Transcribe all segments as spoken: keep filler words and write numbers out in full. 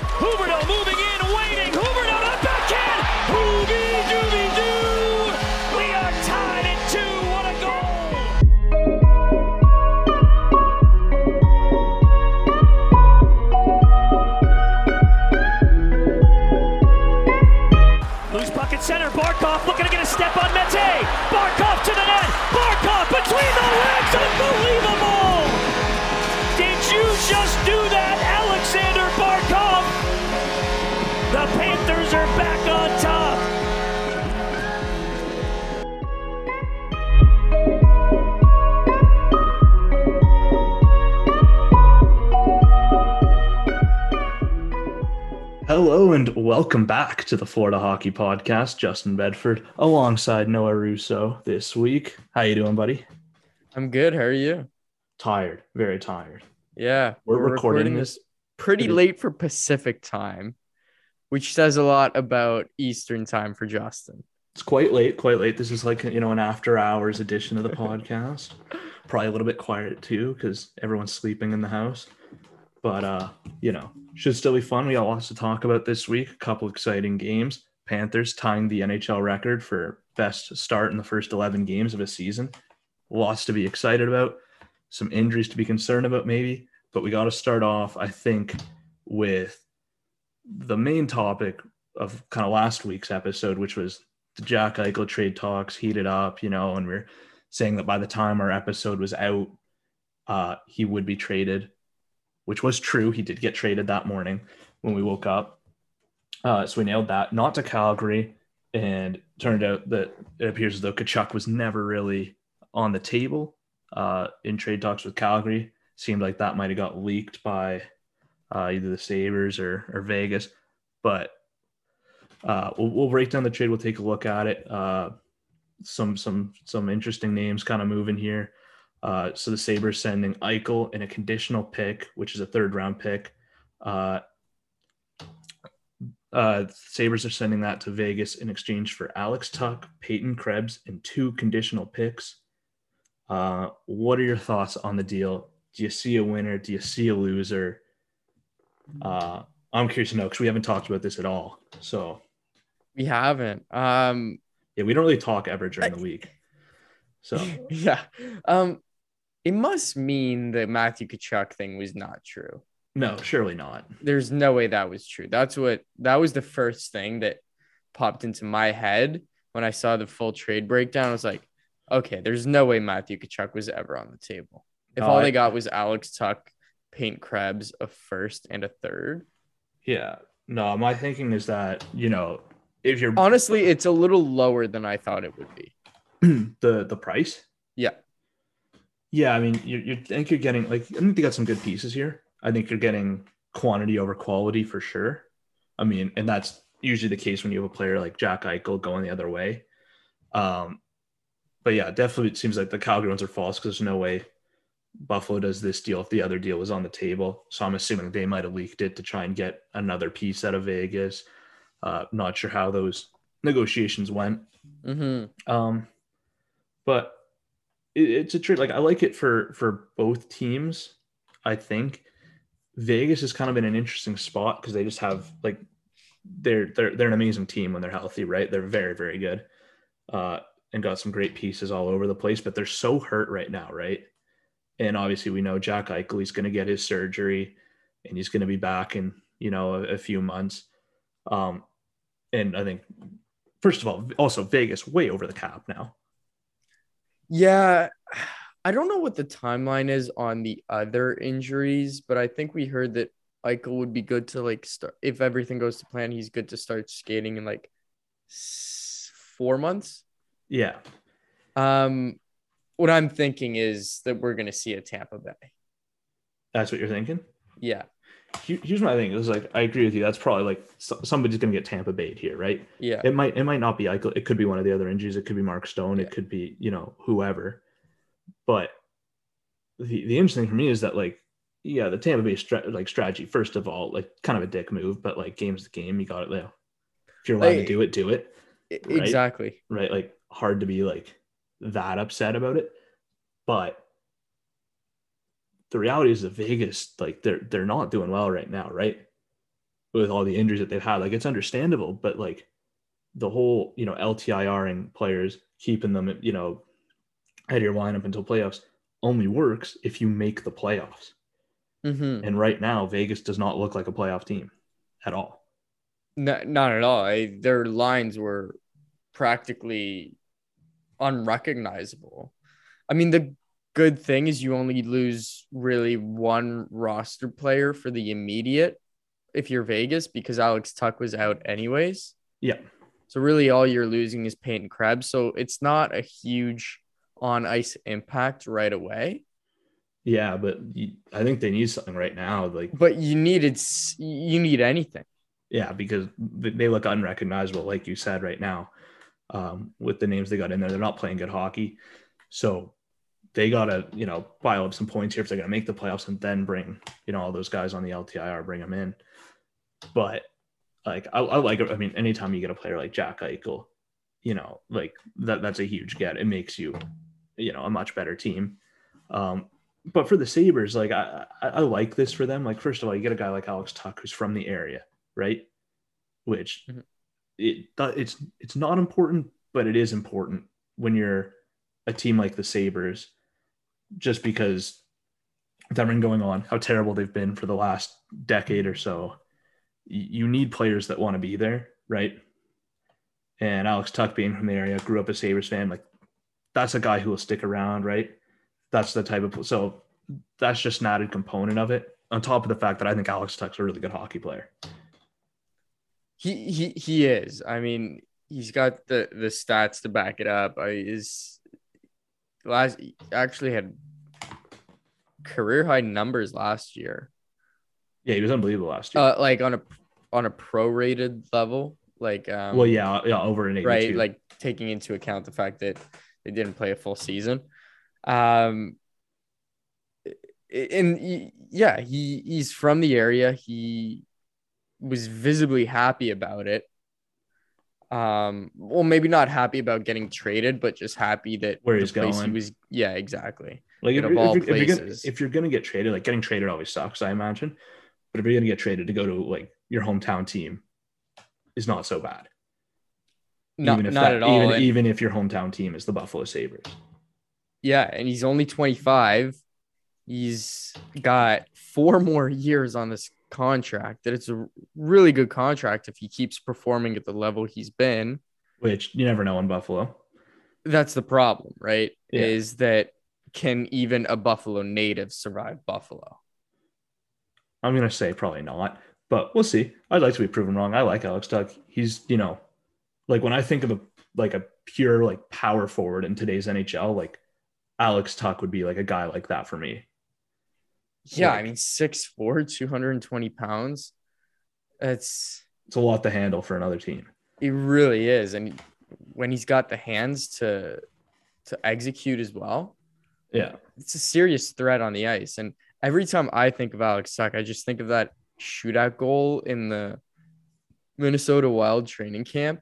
Huberdeau moving in, waiting. Huberdeau to the backhand. Hoobie doobie doo. We are tied at two. What a goal. Loose puck at center. Barkov looking to get a step on Mete. Barkov to the net. Barkov between the legs. Unbelievable. Did you just do that, Alexander Barkov? The Panthers are back on top. Hello and welcome back to the Florida Hockey Podcast. Justin Bedford alongside Noah Russo this week. How you doing, buddy? I'm good. How are you? Tired. Very tired. Yeah. We're, we're recording, recording this pretty, pretty late for Pacific time, which says a lot about Eastern time for Justin. It's quite late, quite late. This is like, you know, an after hours edition of the podcast. Probably a little bit quiet too, because everyone's sleeping in the house. But, uh, you know, should still be fun. We got lots to talk about this week. A couple exciting games. Panthers tying the N H L record for best start in the first eleven games of a season. Lots to be excited about. Some injuries to be concerned about maybe. But we got to start off, I think, with the main topic of kind of last week's episode, which was the Jack Eichel trade talks heated up, you know, and we we're saying that by the time our episode was out, uh, he would be traded, which was true. He did get traded that morning when we woke up. Uh, so we nailed that. Not to Calgary. And turned out that it appears as though Kachuk was never really on the table uh, in trade talks with Calgary. Seemed like that might have got leaked by uh, either the Sabres or, or Vegas. But uh, we'll, we'll break down the trade. We'll take a look at it. Uh, some some some interesting names kind of moving here. Uh, so the Sabres sending Eichel in a conditional pick, which is a third-round pick. Uh, uh, Sabres are sending that to Vegas in exchange for Alex Tuch, Peyton Krebs, and two conditional picks. Uh, what are your thoughts on the deal? Do you see a winner? Do you see a loser? Uh, I'm curious to know because we haven't talked about this at all. So we haven't. Um, yeah, we don't really talk ever during I, the week. So yeah, um, it must mean the Matthew Kachuk thing was not true. No, surely not. There's no way that was true. That's what that was the first thing that popped into my head when I saw the full trade breakdown. I was like, okay, there's no way Matthew Kachuk was ever on the table. If all they got was Alex Tuch, Peyton Krebs, a first and a third. Yeah. No, my thinking is that, you know, if you're honestly, it's a little lower than I thought it would be. the the price? Yeah. Yeah. I mean, you you think you're getting like, I think they got some good pieces here. I think you're getting quantity over quality for sure. I mean, and that's usually the case when you have a player like Jack Eichel going the other way. Um, but yeah, definitely it seems like the Calgary ones are false because there's no way Buffalo does this deal if the other deal was on the table. So I'm assuming they might have leaked it to try and get another piece out of Vegas. Uh, not sure how those negotiations went. Mm-hmm. Um, but it, it's a trade. Like I like it for for both teams. I think Vegas is kind of in an interesting spot because they just have like they're they're they're an amazing team when they're healthy, right? They're very very good uh, and got some great pieces all over the place. But they're so hurt right now, right? And obviously we know Jack Eichel, he's going to get his surgery and he's going to be back in, you know, a, a few months. Um, and I think, first of all, also Vegas way over the cap now. Yeah. I don't know what the timeline is on the other injuries, but I think we heard that Eichel would be good to like start. If everything goes to plan, he's good to start skating in like four months. Yeah. Um, What I'm thinking is that we're going to see a Tampa Bay. That's what you're thinking? Yeah. Here's my thing. It was like, I agree with you. That's probably like somebody's going to get Tampa Bay'd here, right? Yeah. It might, it might not be Eichel. It could be one of the other injuries. It could be Mark Stone. Yeah. It could be, you know, whoever. But the, the interesting thing for me is that like, yeah, the Tampa Bay stra- like strategy, first of all, like kind of a dick move, but like game's the game. You got it. You know, if you're allowed like, to do it, do it. Right? Exactly. Right. Like hard to be like, that upset about it, but the reality is that Vegas, like they're they're not doing well right now, right? with all the injuries that they've had. Like, it's understandable, but like the whole, you know, L T I R-ing players, keeping them, you know, out of your lineup until playoffs only works if you make the playoffs. Mm-hmm. And right now, Vegas does not look like a playoff team at all. No, not at all. I, their lines were practically unrecognizable. I mean, the good thing is you only lose really one roster player for the immediate if you're Vegas, because Alex Tuch was out anyways. Yeah. So really all you're losing is Peyton Krebs. So it's not a huge on-ice impact right away. Yeah, but you, I think they need something right now. Like, But you needed, you need anything. Yeah, because they look unrecognizable, like you said, right now. Um, with the names they got in there, they're not playing good hockey. So they got to, you know, pile up some points here if they're going to make the playoffs, and then bring, you know, all those guys on the L T I R, bring them in. But, like, I, I like it. I mean, anytime you get a player like Jack Eichel, you know, like, that that's a huge get. It makes you, you know, a much better team. Um, but for the Sabres, like, I, I, I like this for them. Like, first of all, you get a guy like Alex Tuch who's from the area, right? Which mm-hmm. it it's it's not important, but it is important when you're a team like the Sabres, just because with everything going on, how terrible they've been for the last decade or so, you need players that want to be there, right? And Alex Tuch, being from the area, grew up a Sabres fan, like, that's a guy who will stick around, right? That's the type of – so that's just an added component of it, on top of the fact that I think Alex Tuch's a really good hockey player. He he he is. I mean, he's got the, the stats to back it up. I is last actually had career high numbers last year. Yeah, he was unbelievable last year. Uh, like on a on a prorated level, like um, well, yeah, yeah, over an eighty-two. Right, like taking into account the fact that they didn't play a full season. Um, and he, yeah, he he's from the area. He was visibly happy about it. Um, well, maybe not happy about getting traded, but just happy that where he's going. He was, yeah, exactly. Like, if, if, all if, places. If, you're gonna, if you're gonna get traded, like, getting traded always sucks, I imagine. But if you're gonna get traded to go to like your hometown team, is not so bad. No, not that, at all. Even, and, even if your hometown team is the Buffalo Sabres. Yeah, and he's only twenty-five. He's got four more years on this contract. That it's a really good contract if he keeps performing at the level he's been, which you never know in Buffalo. That's the problem, right? Yeah. Is that, can even a Buffalo native survive Buffalo? I'm gonna say probably not, but we'll see. I'd like to be proven wrong. I like Alex Tuch. He's, you know, like, when I think of a like a pure like power forward in today's N H L, like, Alex Tuch would be like a guy like that for me. Yeah, I mean, six foot four, two hundred twenty pounds. That's it's a lot to handle for another team. It really is. And when he's got the hands to to execute as well, yeah, it's a serious threat on the ice. And every time I think of Alex Tuch, I just think of that shootout goal in the Minnesota Wild training camp.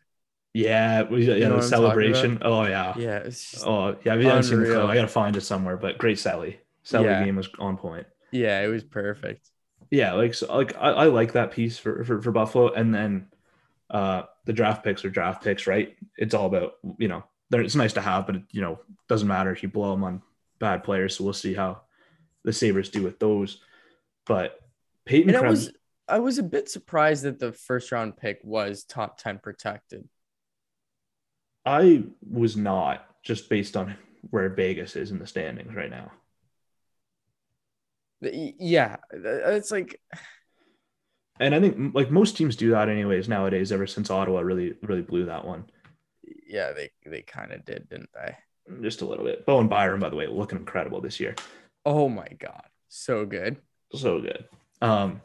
Yeah, it was, you know, the celebration. Oh, yeah. Yeah. It's oh, yeah. I've not seen the clip. I got to find it somewhere, but great Sally. Sally yeah. game was on point. Yeah, it was perfect. Yeah, like so, like I, I like that piece for, for, for Buffalo, and then uh, the draft picks are draft picks, right? It's all about, you know, it's nice to have, but it, you know, doesn't matter if you blow them on bad players. So we'll see how the Sabres do with those. But Peyton, and Krebs, I was I was a bit surprised that the first round pick was top ten protected. I was not, just based on where Vegas is in the standings right now. Yeah, it's like, and I think like most teams do that anyways nowadays. Ever since Ottawa really, really blew that one. Yeah, they they kind of did, didn't they? Just a little bit. Bowen Byram, by the way, looking incredible this year. Oh my god, so good, so good. Um,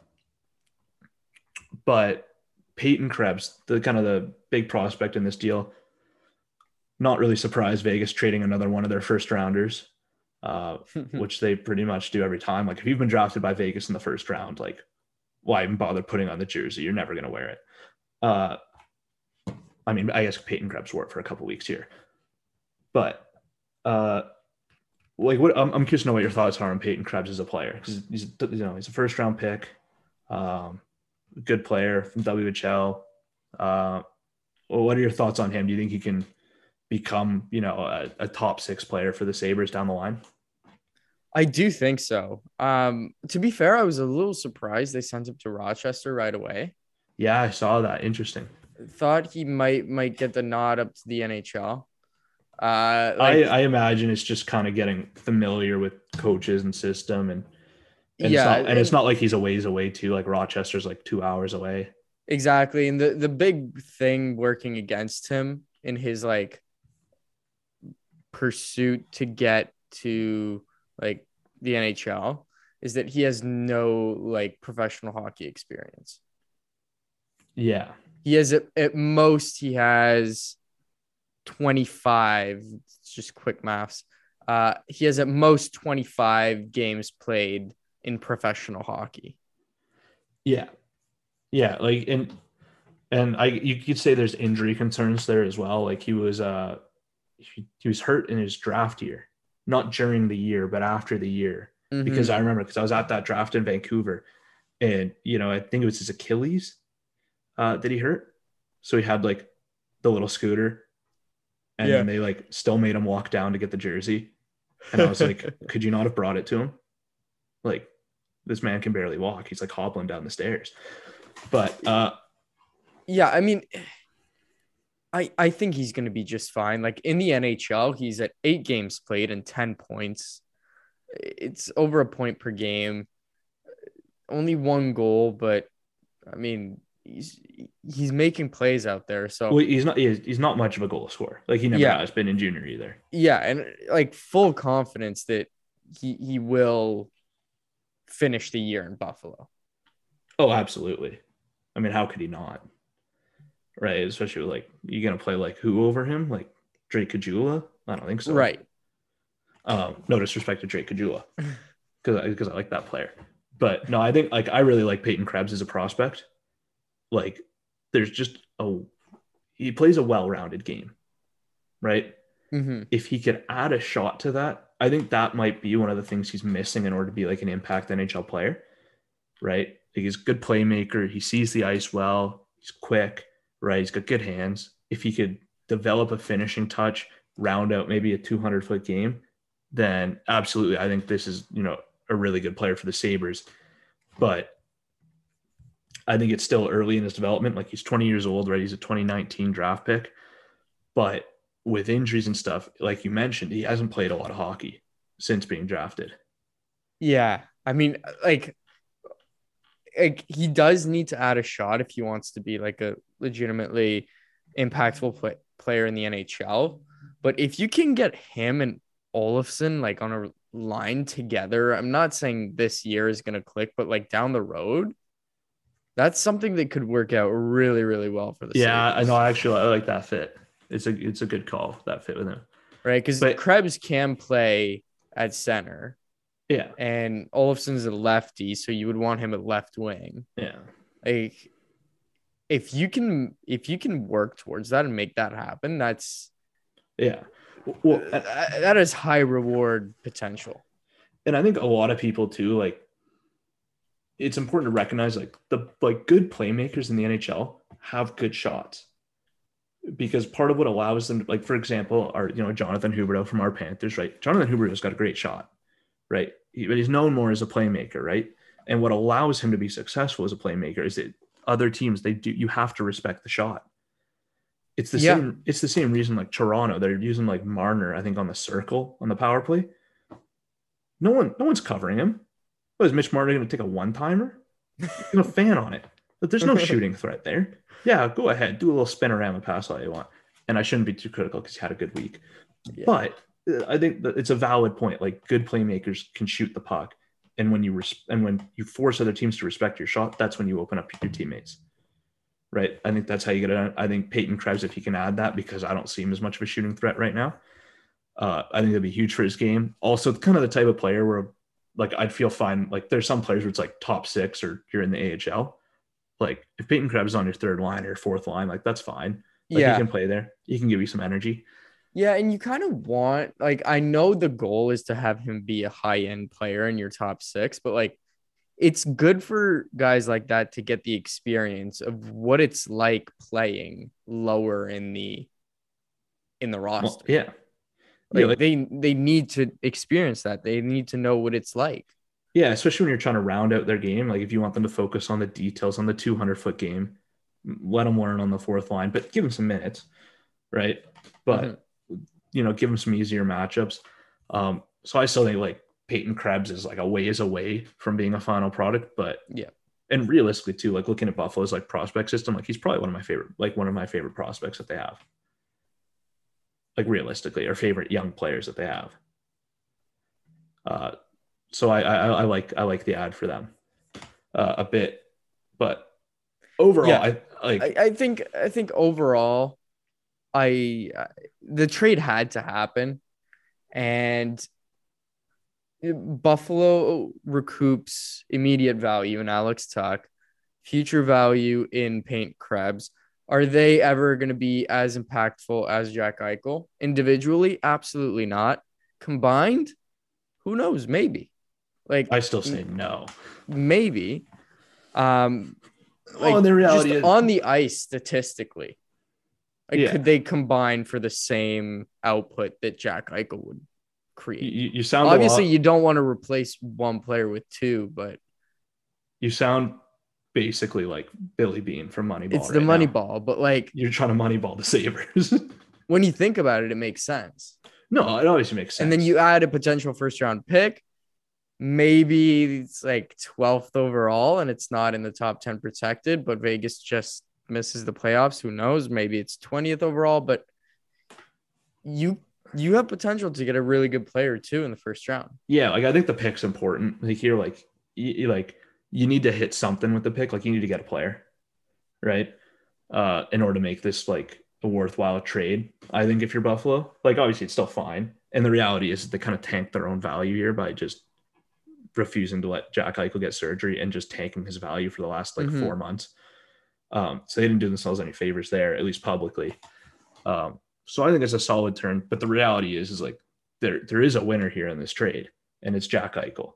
but Peyton Krebs, the kind of the big prospect in this deal, not really surprised Vegas trading another one of their first rounders. Uh, which they pretty much do every time. Like, if you've been drafted by Vegas in the first round, like, why even bother putting on the jersey? You're never going to wear it. Uh, I mean, I guess Peyton Krebs wore it for a couple weeks here. But, uh, like, what I'm, I'm curious to know what your thoughts are on Peyton Krebs as a player. Because, he's, you know, he's a first-round pick. Um, good player from W H L. Uh, what are your thoughts on him? Do you think he can become, you know, a, a top six player for the Sabres down the line? I do think so. Um, to be fair, I was a little surprised they sent him to Rochester right away. Yeah, I saw that. Interesting. Thought he might might get the nod up to the N H L. Uh, like, I, I imagine it's just kind of getting familiar with coaches and system, and, and yeah, it's not, and it's not like he's a ways away too. Like Rochester's like two hours away. Exactly, and the the big thing working against him in his like pursuit to get to like the N H L is that he has no like professional hockey experience. Yeah, he has at, at most he has. twenty-five, it's just quick maths. Uh, he has at most twenty-five games played in professional hockey. Yeah. Yeah. Like, and, and I, you could say there's injury concerns there as well. Like he was, uh, he, he was hurt in his draft year, not during the year, but after the year, mm-hmm. because I remember, cause I was at that draft in Vancouver and, you know, I think it was his Achilles uh, that he hurt. So he had like the little scooter. And yeah. then they like still made him walk down to get the jersey. And I was like, could you not have brought it to him? Like, this man can barely walk. He's like hobbling down the stairs. But uh yeah, I mean, I I think he's gonna be just fine. Like in the N H L, he's at eight games played and ten points. It's over a point per game, only one goal, but I mean he's he's making plays out there. So well, he's not he's not much of a goal scorer. Like he never yeah. has been in junior either. Yeah, and like full confidence that he he will finish the year in Buffalo. Oh, absolutely. I mean, how could he not? Right, especially with, like you're gonna play like who over him? Like Drake Kajula? I don't think so. Right. Um, no disrespect to Drake Kajula, because because I, I like that player. But no, I think like I really like Peyton Krebs as a prospect. Like there's just a, he plays a well-rounded game, right? Mm-hmm. If he could add a shot to that, I think that might be one of the things he's missing in order to be like an impact N H L player, right? Like he's a good playmaker. He sees the ice well. He's quick, right? He's got good hands. If he could develop a finishing touch, round out maybe a two hundred foot game, then absolutely. I think this is, you know, a really good player for the Sabres, but I think it's still early in his development. Like he's twenty years old, right? He's a twenty nineteen draft pick, but with injuries and stuff, like you mentioned, he hasn't played a lot of hockey since being drafted. Yeah. I mean, like, like he does need to add a shot if he wants to be like a legitimately impactful play, player in the N H L. But if you can get him and Olofsson like on a line together, I'm not saying this year is going to click, but like down the road, that's something that could work out really, really well for the Yeah, Sabres. I know. Actually, I like that fit. It's a it's a good call, that fit with him. Right, because Krebs can play at center. Yeah. And Olofsson's a lefty, so you would want him at left wing. Yeah. Like, if you can if you can work towards that and make that happen, that's yeah, well, that, that is high reward potential. And I think a lot of people too, like, it's important to recognize like the like good playmakers in the N H L have good shots, because part of what allows them to, like, for example, our, you know, Jonathan Huberdeau from our Panthers, right? Jonathan Huberdeau's got a great shot, right? He, but he's known more as a playmaker, right? And what allows him to be successful as a playmaker is that other teams, they do, you have to respect the shot. It's the yeah. same, it's the same reason like Toronto, they're using like Marner, I think on the circle on the power play. No one, no one's covering him. What, is Mitch Marner going to take a one-timer? He's a fan on it. But there's no shooting threat there. Yeah, go ahead. Do a little spinorama pass all you want. And I shouldn't be too critical because he had a good week. Yeah. But I think that it's a valid point. Like, good playmakers can shoot the puck. And when you res- and when you force other teams to respect your shot, that's when you open up your teammates. Right? I think that's how you get it. I think Peyton Krebs, if he can add that, because I don't see him as much of a shooting threat right now. Uh, I think that'd be huge for his game. Also, kind of the type of player where – like I'd feel fine. Like there's some players where it's like top six or you're in the A H L. Like if Peyton Krebs is on your third line or fourth line, like that's fine. Like yeah. He can play there. He can give you some energy. Yeah. And you kind of want, like, I know the goal is to have him be a high end player in your top six, but like it's good for guys like that to get the experience of what it's like playing lower in the in the roster. Well, yeah. Like, yeah, like they they need to experience that. They need to know what it's like. Yeah, especially when you're trying to round out their game. Like if you want them to focus on the details on the two hundred foot game, let them learn on the fourth line, but give them some minutes, right? But mm-hmm. you know, give them some easier matchups. Um, so I still think like Peyton Krebs is like a ways away from being a final product, but yeah, and realistically too, like looking at Buffalo's like prospect system, like he's probably one of my favorite, like one of my favorite prospects that they have. Like realistically, or favorite young players that they have. Uh, so I, I I like I like the ad for them uh, a bit, but overall, yeah, I like. I, I think I think overall, I the trade had to happen, and Buffalo recoups immediate value in Alex Tuch, future value in Peyton Krebs. Are they ever going to be as impactful as Jack Eichel? Individually, absolutely not. Combined, who knows? Maybe. Like I still say no. Maybe. Um, like, oh, the reality is on the ice statistically. Like, yeah. Could they combine for the same output that Jack Eichel would create? You, you sound obviously you don't want to replace one player with two, but you sound. Basically like Billy Beane from Moneyball. It's the right Moneyball, but like you're trying to Moneyball the Sabres. When you think about it, it makes sense. No, it always makes sense. And then you add a potential first round pick. Maybe it's like twelfth overall and it's not in the top ten protected, but Vegas just misses the playoffs. Who knows? Maybe it's twentieth overall, but you you have potential to get a really good player too in the first round. Yeah, like I think the pick's important. Like you're like you like you need to hit something with the pick. Like you need to get a player, right? Uh, in order to make this like a worthwhile trade. I think if you're Buffalo, like obviously it's still fine. And the reality is that they kind of tank their own value here by just refusing to let Jack Eichel get surgery and just tanking his value for the last like mm-hmm. four months. Um, so they didn't do themselves any favors there, at least publicly. Um, so I think it's a solid turn, but the reality is, is like there, there is a winner here in this trade and it's Jack Eichel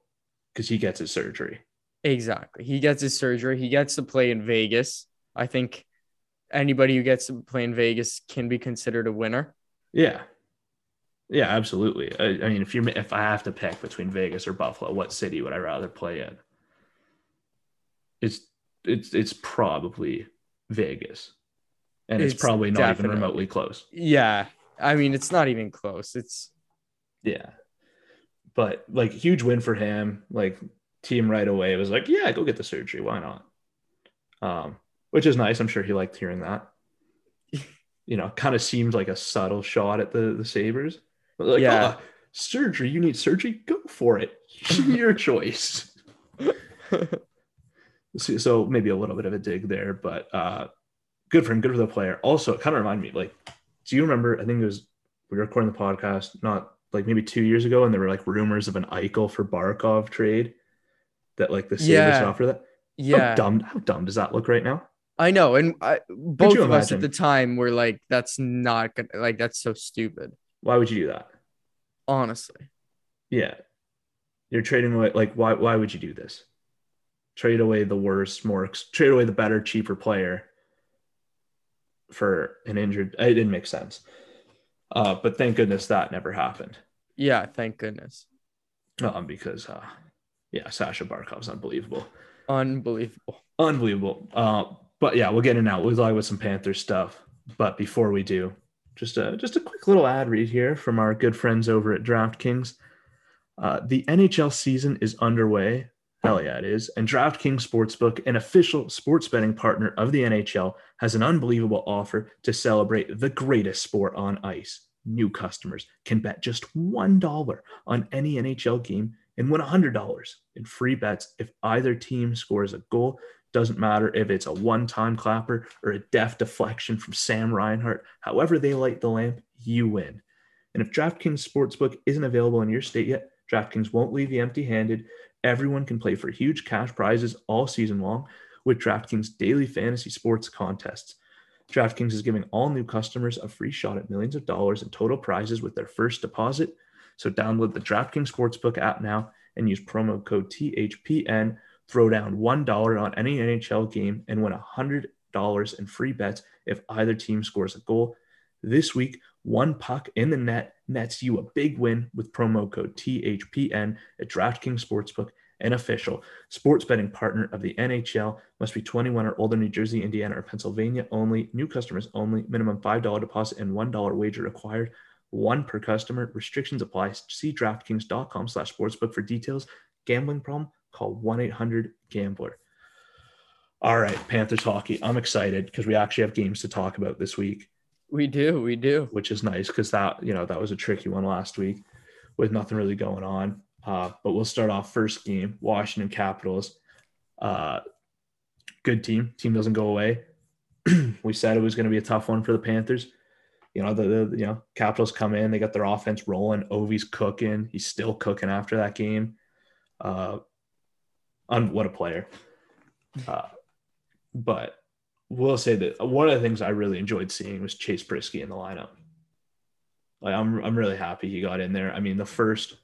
because he gets his surgery. Exactly. He gets his surgery. He gets to play in Vegas. I think anybody who gets to play in Vegas can be considered a winner. Yeah. Yeah, absolutely. I, I mean, if you if I have to pick between Vegas or Buffalo, what city would I rather play in? It's it's it's probably Vegas. And it's, it's probably not definite. Even remotely close. Yeah. I mean, it's not even close. It's yeah. But like huge win for him, like team right away was like, yeah, go get the surgery. Why not? Um, which is nice. I'm sure he liked hearing that. You know, kind of seemed like a subtle shot at the, the Sabres. Like, yeah. Oh, surgery, you need surgery? Go for it. Your choice. So maybe a little bit of a dig there, but uh, good for him, good for the player. Also, it kind of reminded me, like, do you remember, I think it was, we were recording the podcast not like maybe two years ago, and there were like rumors of an Eichel for Barkov trade. That like the Sabres yeah. offer that. Yeah. How dumb, how dumb does that look right now? I know. And I, both of imagine? us at the time were like, that's not going to, like, that's so stupid. Why would you do that? Honestly. Yeah. You're trading away. Like, why, why would you do this? Trade away the worst, more, trade away the better, cheaper player for an injured. It didn't make sense. Uh, but thank goodness that never happened. Yeah. Thank goodness. Um, because, uh, yeah, Sasha Barkov's unbelievable. Unbelievable. Unbelievable. Uh, but yeah, we'll get in now. We'll talk about some Panthers stuff. But before we do, just a, just a quick little ad read here from our good friends over at DraftKings. Uh, the N H L season is underway. Hell yeah, it is. And DraftKings Sportsbook, an official sports betting partner of the N H L, has an unbelievable offer to celebrate the greatest sport on ice. New customers can bet just one dollar on any N H L game and win one hundred dollars in free bets if either team scores a goal. Doesn't matter if it's a one-time clapper or a deft deflection from Sam Reinhart. However they light the lamp, you win. And if DraftKings Sportsbook isn't available in your state yet, DraftKings won't leave you empty-handed. Everyone can play for huge cash prizes all season long with DraftKings daily fantasy sports contests. DraftKings is giving all new customers a free shot at millions of dollars in total prizes with their first deposit. So download the DraftKings Sportsbook app now and use promo code T H P N Throw down one dollar on any N H L game and win one hundred dollars in free bets if either team scores a goal. This week, one puck in the net nets you a big win with promo code T H P N at DraftKings Sportsbook, an official sports betting partner of the N H L. Must be twenty-one or older, New Jersey, Indiana, or Pennsylvania only. New customers only. Minimum five dollars deposit and one dollar wager required. One per customer. Restrictions apply. See DraftKings.com slash sportsbook for details. Gambling problem? Call one eight hundred gambler. All right, Panthers hockey. I'm excited because we actually have games to talk about this week. We do, we do. Which is nice because that, you know, that was a tricky one last week with nothing really going on. Uh, but we'll start off first game, Washington Capitals. Uh, good team. Team doesn't go away. We said it was going to be a tough one for the Panthers. You know, the, the you know Capitals come in. They got their offense rolling. Ovi's cooking. He's still cooking after that game. Uh, um, what a player. Uh, but we'll say that one of the things I really enjoyed seeing was Chase Brisky in the lineup. Like I'm, I'm really happy he got in there. I mean, the first,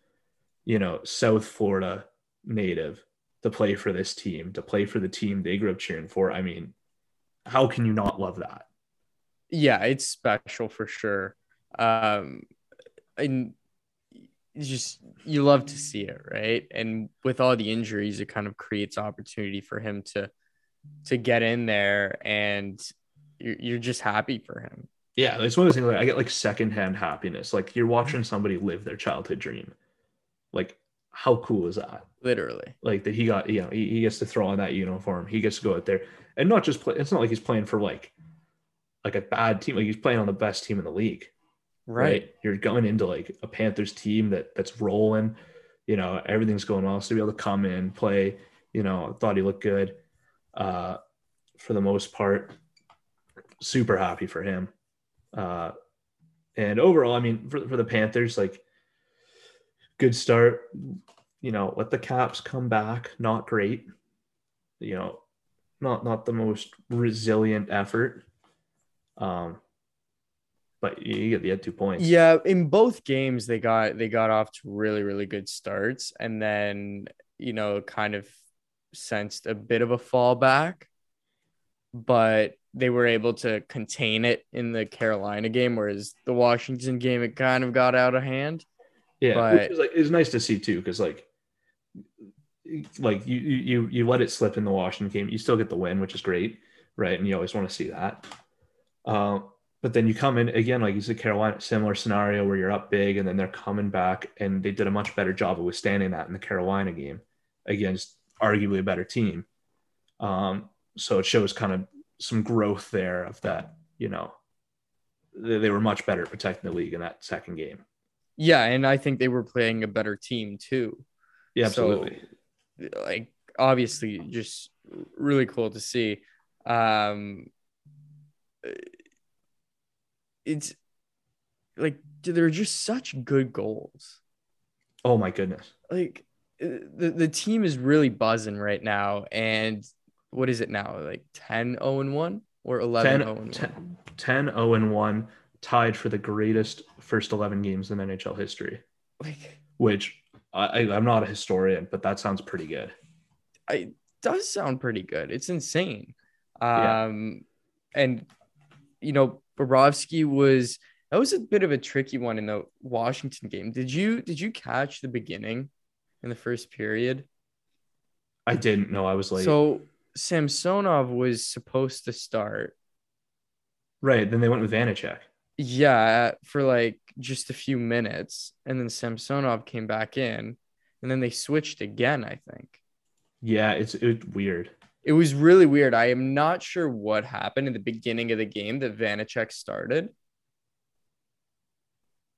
you know, South Florida native to play for this team, to play for the team they grew up cheering for. I mean, how can you not love that? Yeah, it's special for sure. Um, and it's just, you love to see it, right? And with all the injuries, it kind of creates opportunity for him to, to get in there, and you're, you're just happy for him. Yeah. It's one of those things. Like, I get like secondhand happiness. Like you're watching somebody live their childhood dream. Like how cool is that? Literally. Like that he got, you know, he, he gets to throw on that uniform. He gets to go out there and not just play. It's not like he's playing for like, like a bad team. Like he's playing on the best team in the league. Right. right? You're going into like a Panthers team that that's rolling, you know, everything's going well. So to be able to come in, play, you know, thought he looked good. Uh, for the most part, super happy for him. Uh, and overall, I mean, for, for the Panthers, like good start, you know, let the Caps come back. Not great, you know, not, not the most resilient effort. Um, but you get the two points. Yeah. In both games, they got, they got off to really, really good starts. And then, you know, kind of sensed a bit of a fallback, but they were able to contain it in the Carolina game, whereas the Washington game, it kind of got out of hand. Yeah, but which is like, it's nice to see too, because like like you you you let it slip in the Washington game, you still get the win, which is great, right? And you always want to see that. Um, but then you come in again, like you said, Carolina, similar scenario where you're up big and then they're coming back, and they did a much better job of withstanding that in the Carolina game against arguably a better team. Um, so it shows kind of some growth there of that, you know, they, they were much better at protecting the league in that second game. Yeah. And I think they were playing a better team too. Yeah, absolutely. So, like, obviously just really cool to see. Um, it's like, they're just such good goals. Oh my goodness. Like, The, the team is really buzzing right now, and what is it now? Like ten oh and one or eleven oh and one? ten oh and one, tied for the greatest first eleven games in N H L history. Like, which I, I'm not a historian, but that sounds pretty good. It does sound pretty good. It's insane. Um, yeah. And you know, Bobrovsky was that was a bit of a tricky one in the Washington game. Did you did you catch the beginning? In the first period, I didn't know I was late. So Samsonov was supposed to start. Right. Then they went with Vanacek. Yeah. For like just a few minutes. And then Samsonov came back in, and then they switched again, I think. Yeah. It's it, weird. It was really weird. I am not sure what happened in the beginning of the game that Vanacek started.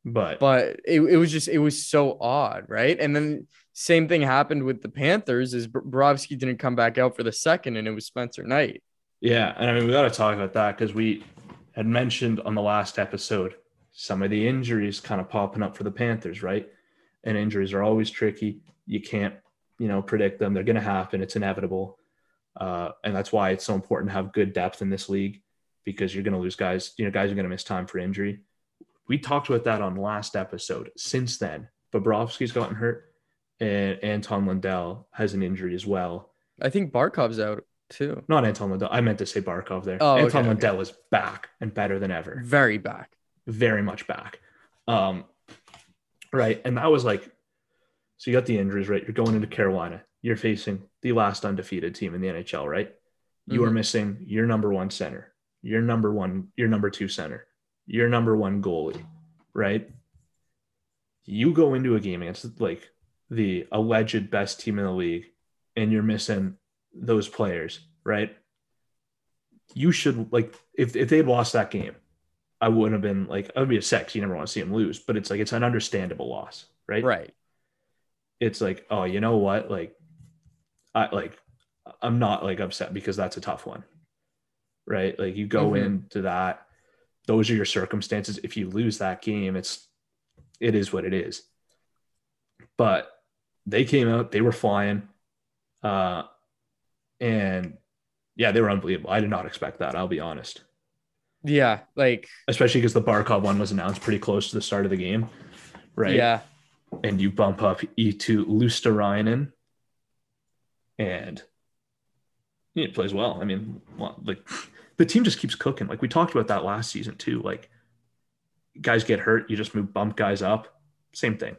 But but it, it was just, it was so odd, right? And then same thing happened with the Panthers is Bobrovsky didn't come back out for the second, and it was Spencer Knight. Yeah, and I mean, we got to talk about that because we had mentioned on the last episode some of the injuries kind of popping up for the Panthers, right? And injuries are always tricky. You can't, you know, predict them. They're going to happen. It's inevitable. Uh, and that's why it's so important to have good depth in this league, because you're going to lose guys. You know, guys are going to miss time for injury. We talked about that on last episode. Since then, Bobrovsky's gotten hurt, and Anton Lundell has an injury as well. I think Barkov's out too. Not Anton Lundell. I meant to say Barkov there. Oh, Anton okay, Lundell okay. is back and better than ever. Very back. Very much back. Um, right. And that was like, so you got the injuries, right? You're going into Carolina. You're facing the last undefeated team in the N H L, right? You mm-hmm. are missing your number one center, your number one, your number two center, your number one goalie, right? You go into a game against like the alleged best team in the league and you're missing those players, right? You should like, if, if they'd lost that game, I wouldn't have been like, I would be a sex. You never want to see them lose, but it's like, it's an understandable loss, right? Right. It's like, oh, you know what? Like, I like, I'm not like upset because that's a tough one, right? Like you go mm-hmm. into that, those are your circumstances. If you lose that game, it's, it is what it is. But they came out, they were flying. Uh, and yeah, they were unbelievable. I did not expect that. I'll be honest. Yeah. Like, especially because the Barkov one was announced pretty close to the start of the game. Right. Yeah. And you bump up E two Luostarainen and he plays well. I mean, like the team just keeps cooking. Like we talked about that last season too. Like guys get hurt. You just move bump guys up. Same thing.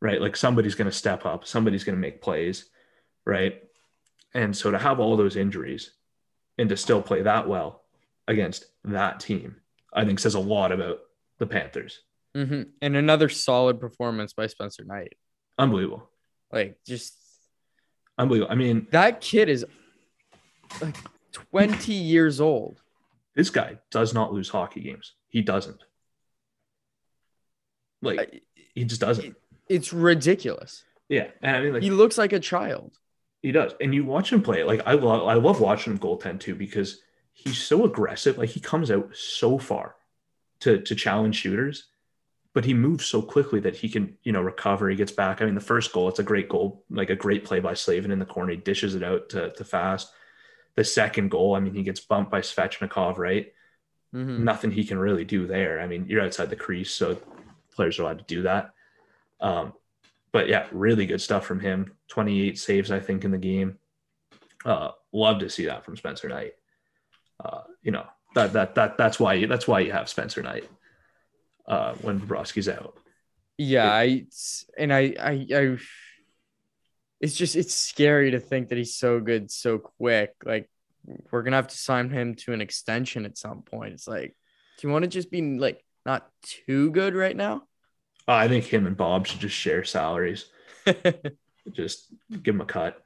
Right. Like somebody's going to step up. Somebody's going to make plays. Right. And so to have all those injuries and to still play that well against that team, I think says a lot about the Panthers. Mm-hmm. And another solid performance by Spencer Knight. Unbelievable. Like just unbelievable. I mean, that kid is like twenty years old. This guy does not lose hockey games. He doesn't. Like I, he just doesn't. It's ridiculous. Yeah. And I mean, like, he looks like a child. He does. And you watch him play. Like I love, I love watching him goaltend too, because he's so aggressive. Like he comes out so far to, to challenge shooters. But he moves so quickly that he can, you know, recover. He gets back. I mean, the first goal, it's a great goal, like a great play by Slavin in the corner. He dishes it out to, to Fast. The second goal, I mean, he gets bumped by Svechnikov, right? Mm-hmm. Nothing he can really do there. I mean, you're outside the crease, so players are allowed to do that. Um, but yeah, really good stuff from him. twenty-eight saves, I think, in the game. Uh, love to see that from Spencer Knight. Uh, you know, that that that that's why that's why you have Spencer Knight. Uh, when Bobrovsky's out. Yeah, it, I and I, I, I, it's just, it's scary to think that he's so good so quick. Like, we're going to have to sign him to an extension at some point. It's like, do you want to just be, like, not too good right now? Uh, I think him and Bob should just share salaries. Just give him a cut.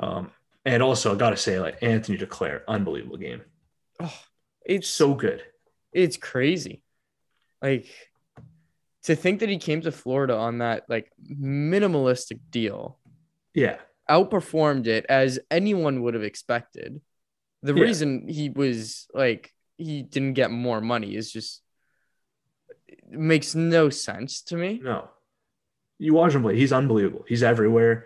Um, and also, I got to say, like, Anthony Duclair, unbelievable game. Oh, it's so good. It's crazy. Like, to think that he came to Florida on that, like, minimalistic deal. Yeah. Outperformed it as anyone would have expected. The yeah. reason he was, like, he didn't get more money is just makes no sense to me. No. You watch him play. He's unbelievable. He's everywhere,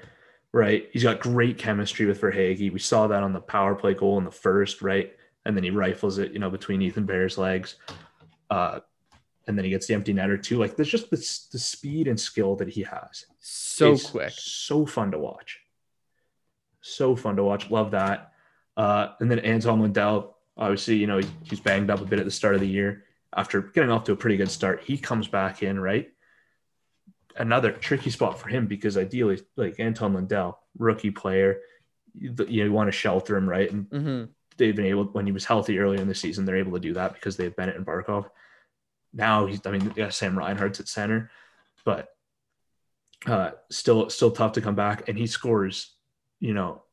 right? He's got great chemistry with Verhaeghe. We saw that on the power play goal in the first, right? And then he rifles it, you know, between Ethan Bear's legs. Uh And then he gets the empty netter too. Like, there's just this, the speed and skill that he has. So it's quick. So fun to watch. So fun to watch. Love that. Uh, and then Anton Lundell, obviously, you know, he, he's banged up a bit at the start of the year. After getting off to a pretty good start, he comes back in, right? Another tricky spot for him because ideally, like Anton Lundell, rookie player, you, you, know, you want to shelter him, right? And mm-hmm. they've been able, when he was healthy earlier in the season, they're able to do that because they have Bennett and Barkov. Now he's, I mean, yeah, Sam Reinhart's at center, but uh, still, still tough to come back. And he scores, you know,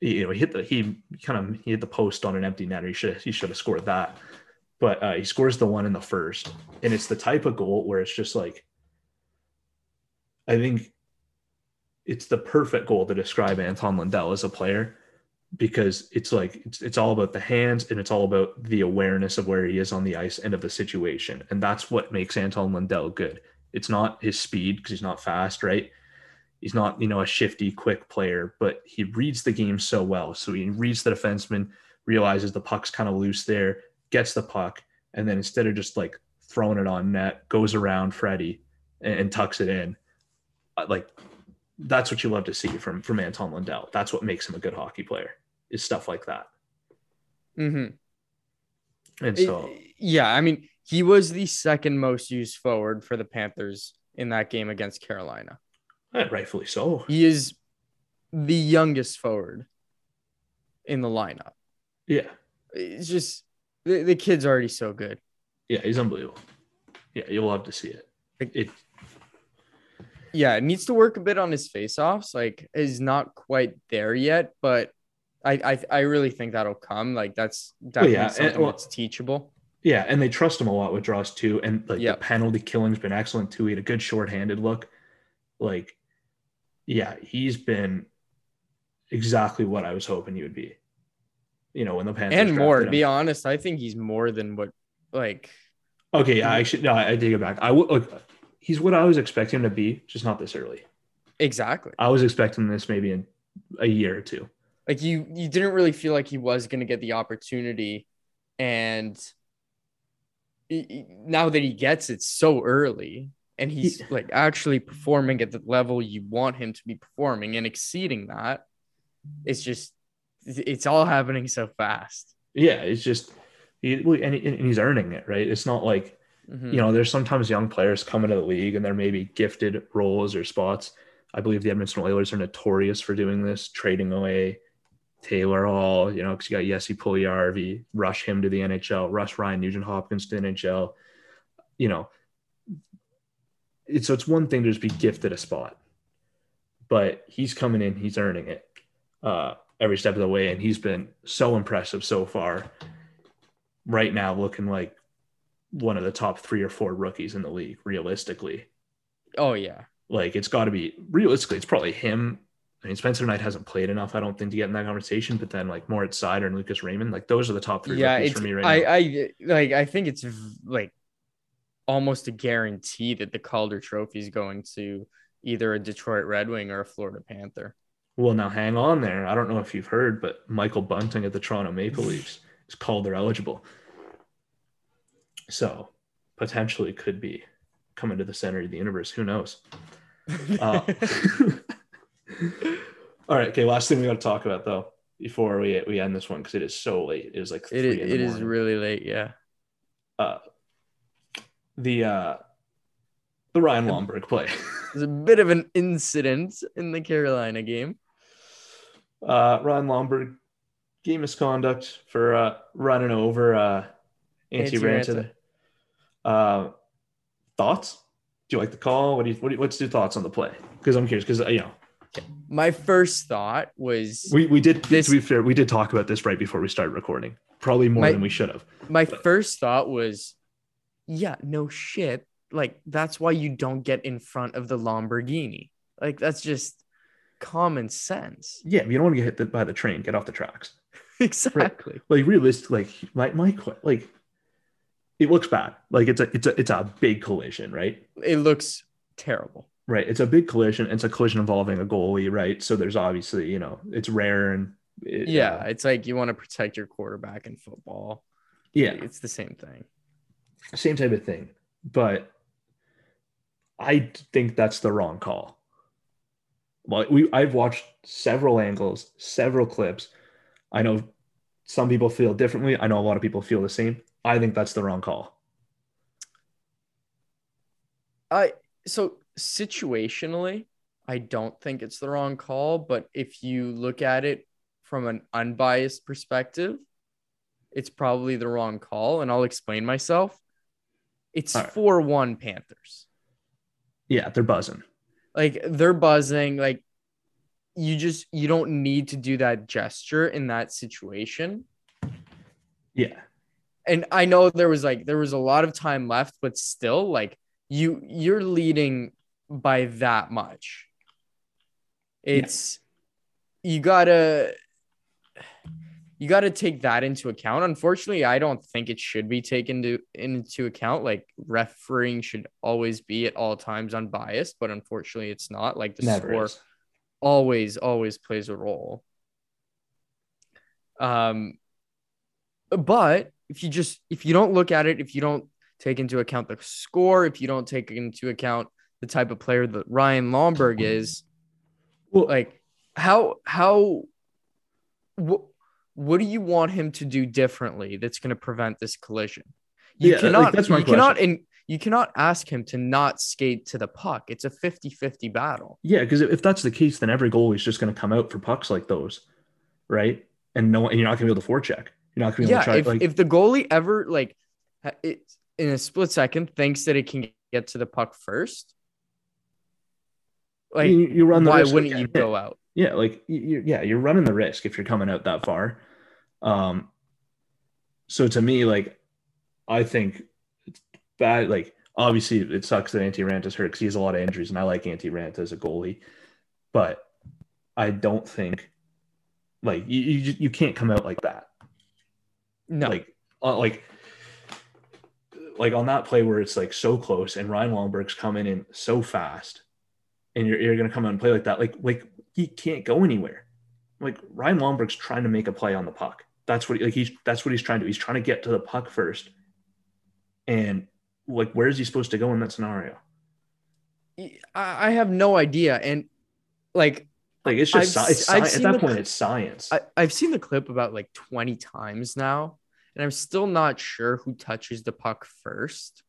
he, you know, he hit the, he kind of he hit the post on an empty net. Or he should, he should have scored that, but uh, he scores the one in the first, and it's the type of goal where it's just like, I think it's the perfect goal to describe Anton Lundell as a player, because it's like, it's, it's all about the hands and it's all about the awareness of where he is on the ice and of the situation. And that's what makes Anton Lundell good. It's not his speed because he's not fast, right? He's not, you know, a shifty, quick player, but he reads the game so well. So he reads the defenseman, realizes the puck's kind of loose there, gets the puck. And then instead of just like throwing it on net, goes around Freddie and, and tucks it in. Like that's what you love to see from from Anton Lundell. That's what makes him a good hockey player, is stuff like that. Mm-hmm. And so, yeah, I mean, he was the second most used forward for the Panthers in that game against Carolina. Rightfully so. He is the youngest forward in the lineup. Yeah. It's just, the, the kid's already so good. Yeah, he's unbelievable. Yeah, you'll love to see it. It, it yeah, it needs to work a bit on his faceoffs. Like, he's not quite there yet, but I I, I really think that'll come. Like, that's definitely well, yeah. something and, well, that's teachable. Yeah, and they trust him a lot with draws too. And like yep. the penalty killing's been excellent too. He had a good shorthanded look. Like, yeah, he's been exactly what I was hoping he would be. You know, when the Panthers and more. To him. Be honest, I think he's more than what like. Okay, yeah, I actually no, I, I take it back. I would like, he's what I was expecting him to be, just not this early. Exactly. I was expecting this maybe in a year or two. Like you, you didn't really feel like he was going to get the opportunity, and he, now that he gets it so early, and he's he, like actually performing at the level you want him to be performing and exceeding that, it's just it's all happening so fast. Yeah, it's just. And he's earning it, right? It's not like, mm-hmm. you know, there's sometimes young players come into the league and they're maybe gifted roles or spots. I believe the Edmonton Oilers are notorious for doing this, trading away Taylor Hall, you know, because you got Jesse Puljujarvi, rush him to the N H L, rush Ryan Nugent-Hopkins to the N H L. You know, it's, so it's one thing to just be gifted a spot, but he's coming in, he's earning it uh, every step of the way, and he's been so impressive so far. Right now looking like one of the top three or four rookies in the league, realistically. Oh, yeah. Like, it's got to be – realistically, it's probably him. I mean, Spencer Knight hasn't played enough, I don't think, to get in that conversation. But then, like, Moritz Seider and Lucas Raymond, like, those are the top three yeah, rookies for me right I, now. I, like, I think it's, like, almost a guarantee that the Calder Trophy is going to either a Detroit Red Wing or a Florida Panther. Well, now hang on there. I don't know if you've heard, but Michael Bunting at the Toronto Maple Leafs. It's called they're eligible. So potentially could be coming to the center of the universe. Who knows? Uh, all right. Okay. Last thing we got to talk about though, before we, we end this one, because it is so late. It is like three it, in the it morning. Is really late. Yeah. Uh, the, uh, the Ryan Lomberg play. There's a bit of an incident in the Carolina game. Uh, Ryan Lomberg, game misconduct for uh, running over uh, Antti Raanta. Uh, thoughts? Do you like the call? What do you? What do you, what's your thoughts on the play? Because I'm curious. Because you know, my first thought was we we did this, to be fair, we did talk about this right before we started recording. Probably more my, than we should have. My but. first thought was, yeah, no shit. Like that's why you don't get in front of the Lamborghini. Like that's just common sense. Yeah, if you don't want to get hit by the train, get off the tracks. Exactly. Right. Like realistically, like my, my like it looks bad. Like it's a it's a it's a big collision, right? It looks terrible. Right. It's a big collision. It's a collision involving a goalie, right? So there's obviously, you know, it's rare and it, yeah, uh, it's like you want to protect your quarterback in football. Yeah. It's the same thing. Same type of thing. But I think that's the wrong call. Well, we I've watched several angles, several clips. I know some people feel differently. I know a lot of people feel the same. I think that's the wrong call. I so situationally, I don't think it's the wrong call, but if you look at it from an unbiased perspective, it's probably the wrong call, and I'll explain myself. It's right. four one Panthers. Yeah, they're buzzing. Like they're buzzing, like you just you don't need to do that gesture in that situation. Yeah. And I know there was like there was a lot of time left, but still like you you're leading by that much. It's yeah. you gotta you gotta take that into account. Unfortunately, I don't think it should be taken to, into account. Like refereeing should always be at all times unbiased, but unfortunately it's not. Like the Never score is. always, always plays a role. Um, but if you just, if you don't look at it, if you don't take into account the score, if you don't take into account the type of player that Ryan Lomberg is, Well, like how how what what do you want him to do differently that's going to prevent this collision? You yeah, cannot. Like, that's my you question. cannot. In, you cannot ask him to not skate to the puck. It's a fifty-fifty battle. Yeah, because if that's the case, then every goalie is just going to come out for pucks like those, right? And no, and you're not going to be able to forecheck. You're not going to be yeah, able to try. If, like, if the goalie ever like it, in a split second thinks that it can get to the puck first, like you, you run the why risk wouldn't you go out? Yeah, like you, yeah, you're running the risk if you're coming out that far. Um, so to me, like I think. Bad, like obviously it sucks that Antti Ranta's hurt because he has a lot of injuries, and I like Antti Raanta as a goalie, but I don't think like you you, you can't come out like that. No, like uh, like like on that play where it's like so close and Ryan Lomberg's coming in so fast, and you're you're gonna come out and play like that, like like he can't go anywhere. Like Ryan Lomberg's trying to make a play on the puck. That's what like he's that's what he's trying to do. He's trying to get to the puck first, and like, where is he supposed to go in that scenario? I have no idea. And like, like it's just I've, it's sci- at that the, point, it's science. I, I've seen the clip about like twenty times now, and I'm still not sure who touches the puck first.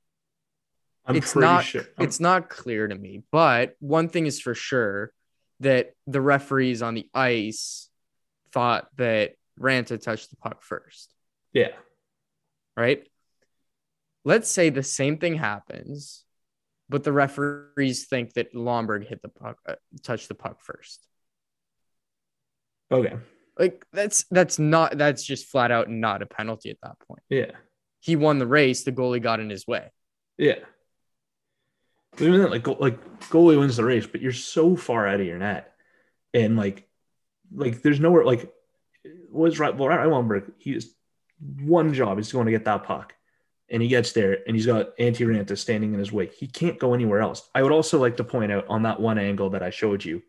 I'm it's pretty not, sure. I'm... It's not clear to me, but one thing is for sure that the referees on the ice thought that Raanta touched the puck first. Yeah. Right. Let's say the same thing happens, but the referees think that Lomberg hit the puck, uh, touched the puck first. Okay, like that's that's not that's just flat out not a penalty at that point. Yeah, he won the race. The goalie got in his way. Yeah, but even then, like like goalie wins the race, but you're so far out of your net, and like like there's nowhere. Like was right. Well, right, Lomberg. He's one job. He's going to get that puck. And he gets there, and he's got Antti Raanta standing in his wake. He can't go anywhere else. I would also like to point out on that one angle that I showed you,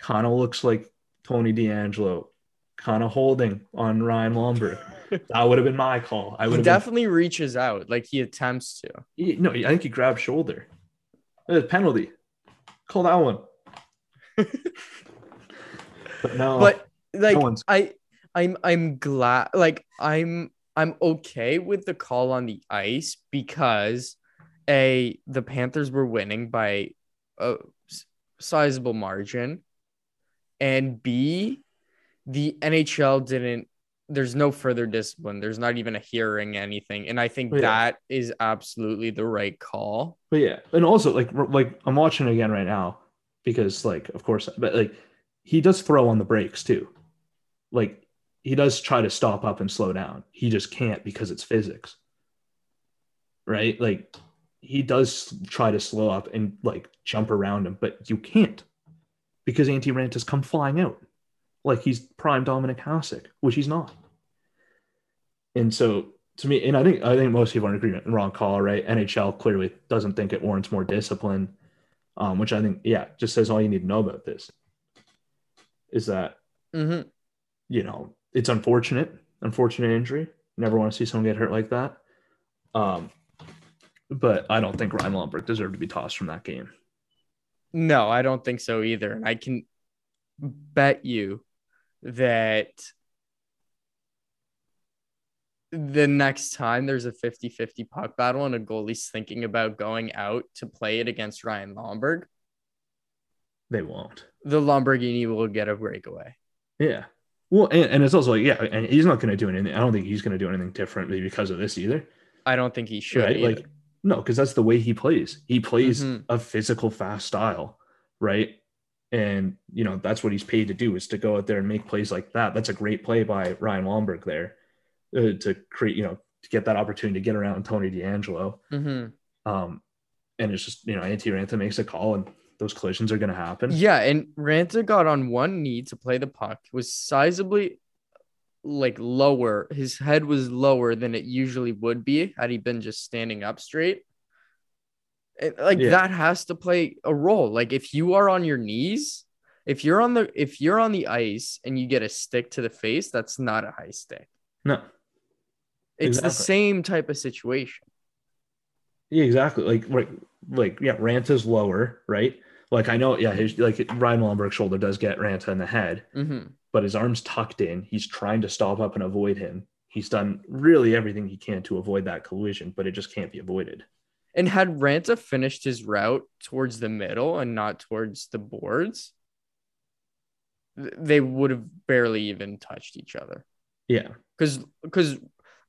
kind of looks like Tony D'Angelo, kind of holding on Ryan Lomberg. That would have been my call. I would he definitely been... reaches out, like he attempts to. He, no, I think he grabbed shoulder. There's a penalty. Call that one. But no. But like no I, I'm, I'm glad. Like I'm. I'm okay with the call on the ice because a the Panthers were winning by a sizable margin, and B, the N H L didn't. There's no further discipline. There's not even a hearing, anything, and I think yeah. that is absolutely the right call. But yeah, and also like like I'm watching again right now because like of course, but like he does throw on the brakes too, like. He does try to stop up and slow down. He just can't because it's physics, right? Like he does try to slow up and like jump around him, but you can't because Antti Raanta has come flying out like he's prime Dominic Hasek, which he's not. And so to me, and I think, I think most people are in agreement, wrong call, right? N H L clearly doesn't think it warrants more discipline, um, which I think, yeah, just says all you need to know about this is that, mm-hmm. you know, it's unfortunate, unfortunate injury. Never want to see someone get hurt like that. Um, but I don't think Ryan Lomberg deserved to be tossed from that game. No, I don't think so either. And I can bet you that the next time there's a fifty-fifty puck battle and a goalie's thinking about going out to play it against Ryan Lomberg, they won't. The Lamborghini will get a breakaway. Yeah. Well, and, and it's also like, yeah, and he's not going to do anything. I don't think he's going to do anything differently because of this either. I don't think he should. Right? Like, no, because that's the way he plays. He plays mm-hmm. a physical, fast style, right? And, you know, that's what he's paid to do is to go out there and make plays like that. That's a great play by Ryan Lomberg there uh, to create, you know, to get that opportunity to get around Tony D'Angelo. Mm-hmm. Um, and it's just, you know, Antti Raanta makes a call and those collisions are going to happen. Yeah, and Raanta got on one knee to play the puck. It was sizably, like, lower. His head was lower than it usually would be had he been just standing up straight. It, like, yeah. that has to play a role. Like, if you are on your knees, if you're on the if you're on the ice and you get a stick to the face, that's not a high stick. No. It's exactly. the same type of situation. Yeah, exactly. Like, like, like yeah, Ranta's lower, right? Like, I know, yeah, his, like Ryan Lomberg's shoulder does get Raanta in the head, mm-hmm. but his arm's tucked in. He's trying to stop up and avoid him. He's done really everything he can to avoid that collision, but it just can't be avoided. And had Raanta finished his route towards the middle and not towards the boards, they would have barely even touched each other. Yeah. Because because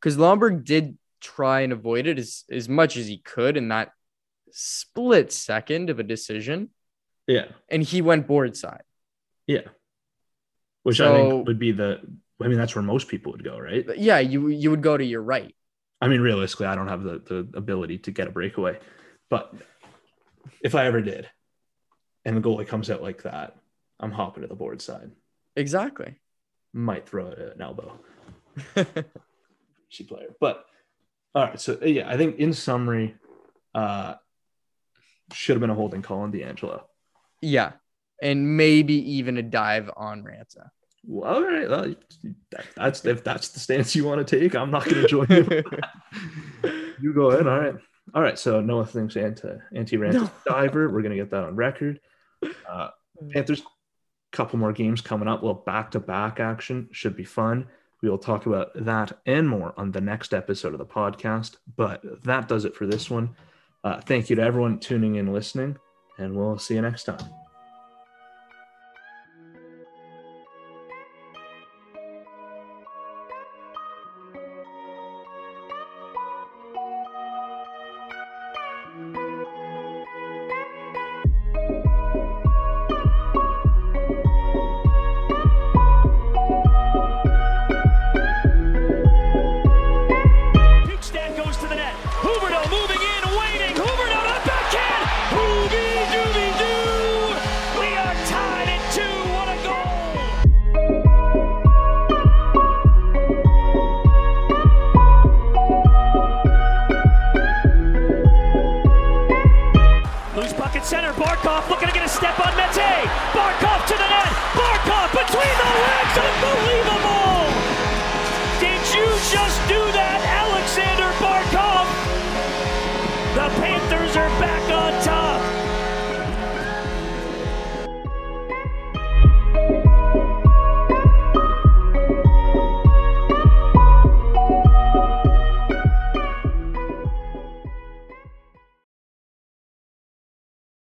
because Lomberg did try and avoid it as, as much as he could in that split second of a decision. Yeah. And he went board side. Yeah. Which so, I think would be the I mean, that's where most people would go, right? Yeah, you you would go to your right. I mean, realistically, I don't have the, the ability to get a breakaway. But if I ever did, and the goalie comes out like that, I'm hopping to the board side. Exactly. Might throw it at an elbow. She player. But, all right, so, yeah, I think in summary, uh, should have been a holding call on D'Angelo. Yeah, and maybe even a dive on Raanta. Well, all right, well, that's if that's the stance you want to take, I'm not going to join you. You go ahead. All right, all right. So Noah thinks Antti Raanta no. diver. We're going to get that on record. Uh, Panthers, couple more games coming up. Well, back to back action should be fun. We will talk about that and more on the next episode of the podcast. But that does it for this one. Uh, thank you to everyone tuning in, listening, and we'll see you next time. Just do